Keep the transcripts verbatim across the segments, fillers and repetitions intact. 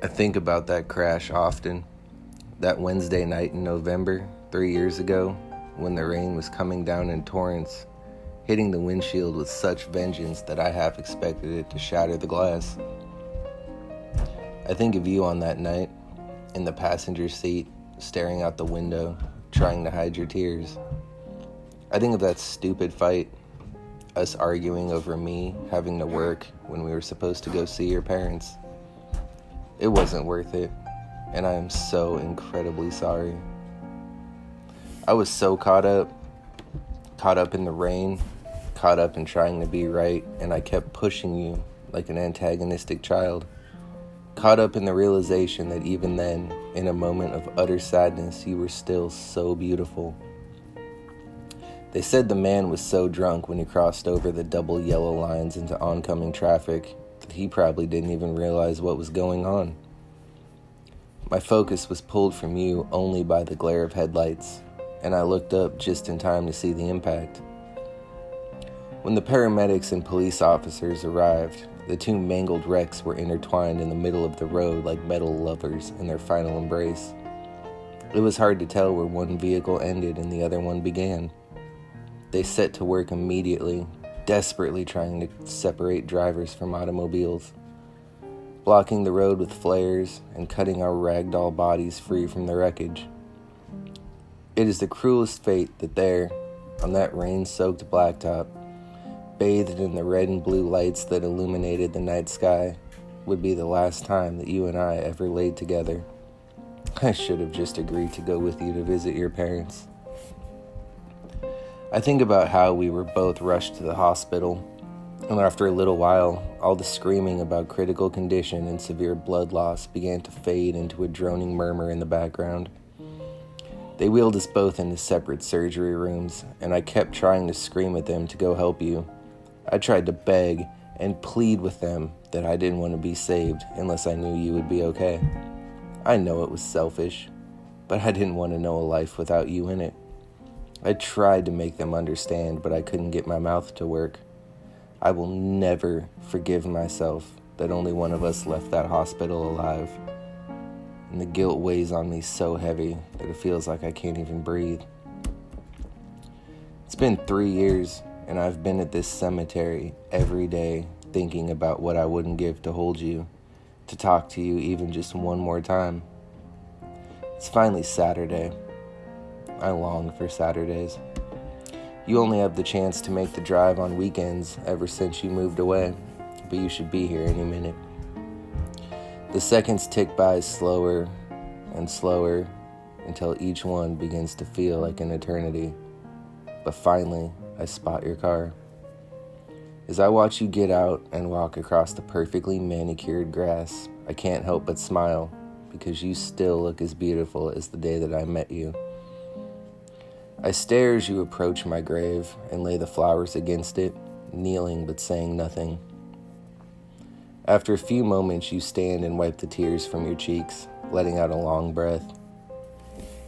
I think about that crash often, that Wednesday night in November, three years ago, when the rain was coming down in torrents, hitting the windshield with such vengeance that I half expected it to shatter the glass. I think of you on that night, in the passenger seat, staring out the window, trying to hide your tears. I think of that stupid fight, us arguing over me having to work when we were supposed to go see your parents. It wasn't worth it, and I am so incredibly sorry. I was so caught up, caught up in the rain, caught up in trying to be right, and I kept pushing you like an antagonistic child, caught up in the realization that even then, in a moment of utter sadness, you were still so beautiful. They said the man was so drunk when he crossed over the double yellow lines into oncoming traffic that he probably didn't even realize what was going on. My focus was pulled from you only by the glare of headlights, and I looked up just in time to see the impact. When the paramedics and police officers arrived, the two mangled wrecks were intertwined in the middle of the road like metal lovers in their final embrace. It was hard to tell where one vehicle ended and the other one began. They set to work immediately, desperately trying to separate drivers from automobiles, blocking the road with flares and cutting our ragdoll bodies free from the wreckage. It is the cruelest fate that there, on that rain-soaked blacktop, bathed in the red and blue lights that illuminated the night sky, would be the last time that you and I ever laid together. I should have just agreed to go with you to visit your parents. I think about how we were both rushed to the hospital, and after a little while, all the screaming about critical condition and severe blood loss began to fade into a droning murmur in the background. They wheeled us both into separate surgery rooms, and I kept trying to scream at them to go help you. I tried to beg and plead with them that I didn't want to be saved unless I knew you would be okay. I know it was selfish, but I didn't want to know a life without you in it. I tried to make them understand, but I couldn't get my mouth to work. I will never forgive myself that only one of us left that hospital alive. And the guilt weighs on me so heavy that it feels like I can't even breathe. It's been three years, and I've been at this cemetery every day thinking about what I wouldn't give to hold you, to talk to you even just one more time. It's finally Saturday. I long for Saturdays. You only have the chance to make the drive on weekends ever since you moved away, but you should be here any minute. The seconds tick by slower and slower until each one begins to feel like an eternity. But finally, I spot your car. As I watch you get out and walk across the perfectly manicured grass, I can't help but smile because you still look as beautiful as the day that I met you. I stare as you approach my grave and lay the flowers against it, kneeling but saying nothing. After a few moments, you stand and wipe the tears from your cheeks, letting out a long breath.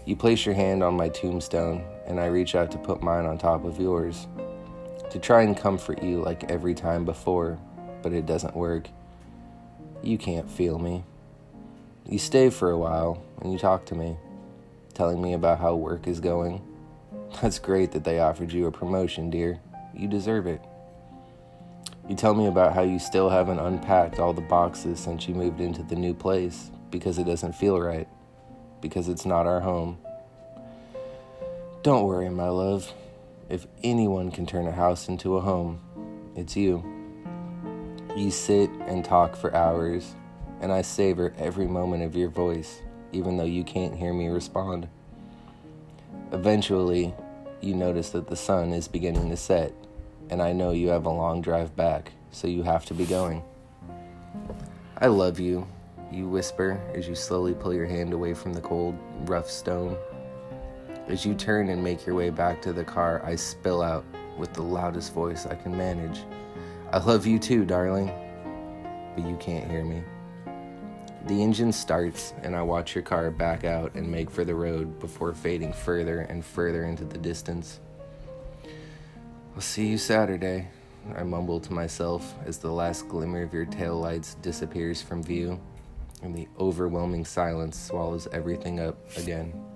You place your hand on my tombstone, and I reach out to put mine on top of yours, to try and comfort you like every time before, but it doesn't work. You can't feel me. You stay for a while, and you talk to me, telling me about how work is going. That's great that they offered you a promotion, dear. You deserve it. You tell me about how you still haven't unpacked all the boxes since you moved into the new place because it doesn't feel right, because it's not our home. Don't worry, my love. If anyone can turn a house into a home, it's you. You sit and talk for hours, and I savor every moment of your voice, even though you can't hear me respond. Eventually, you notice that the sun is beginning to set, and I know you have a long drive back, so you have to be going. I love you, you whisper as you slowly pull your hand away from the cold, rough stone. As you turn and make your way back to the car, I spill out with the loudest voice I can manage. I love you too, darling, but you can't hear me. The engine starts, and I watch your car back out and make for the road before fading further and further into the distance. I'll see you Saturday, I mumble to myself as the last glimmer of your taillights disappears from view, and the overwhelming silence swallows everything up again.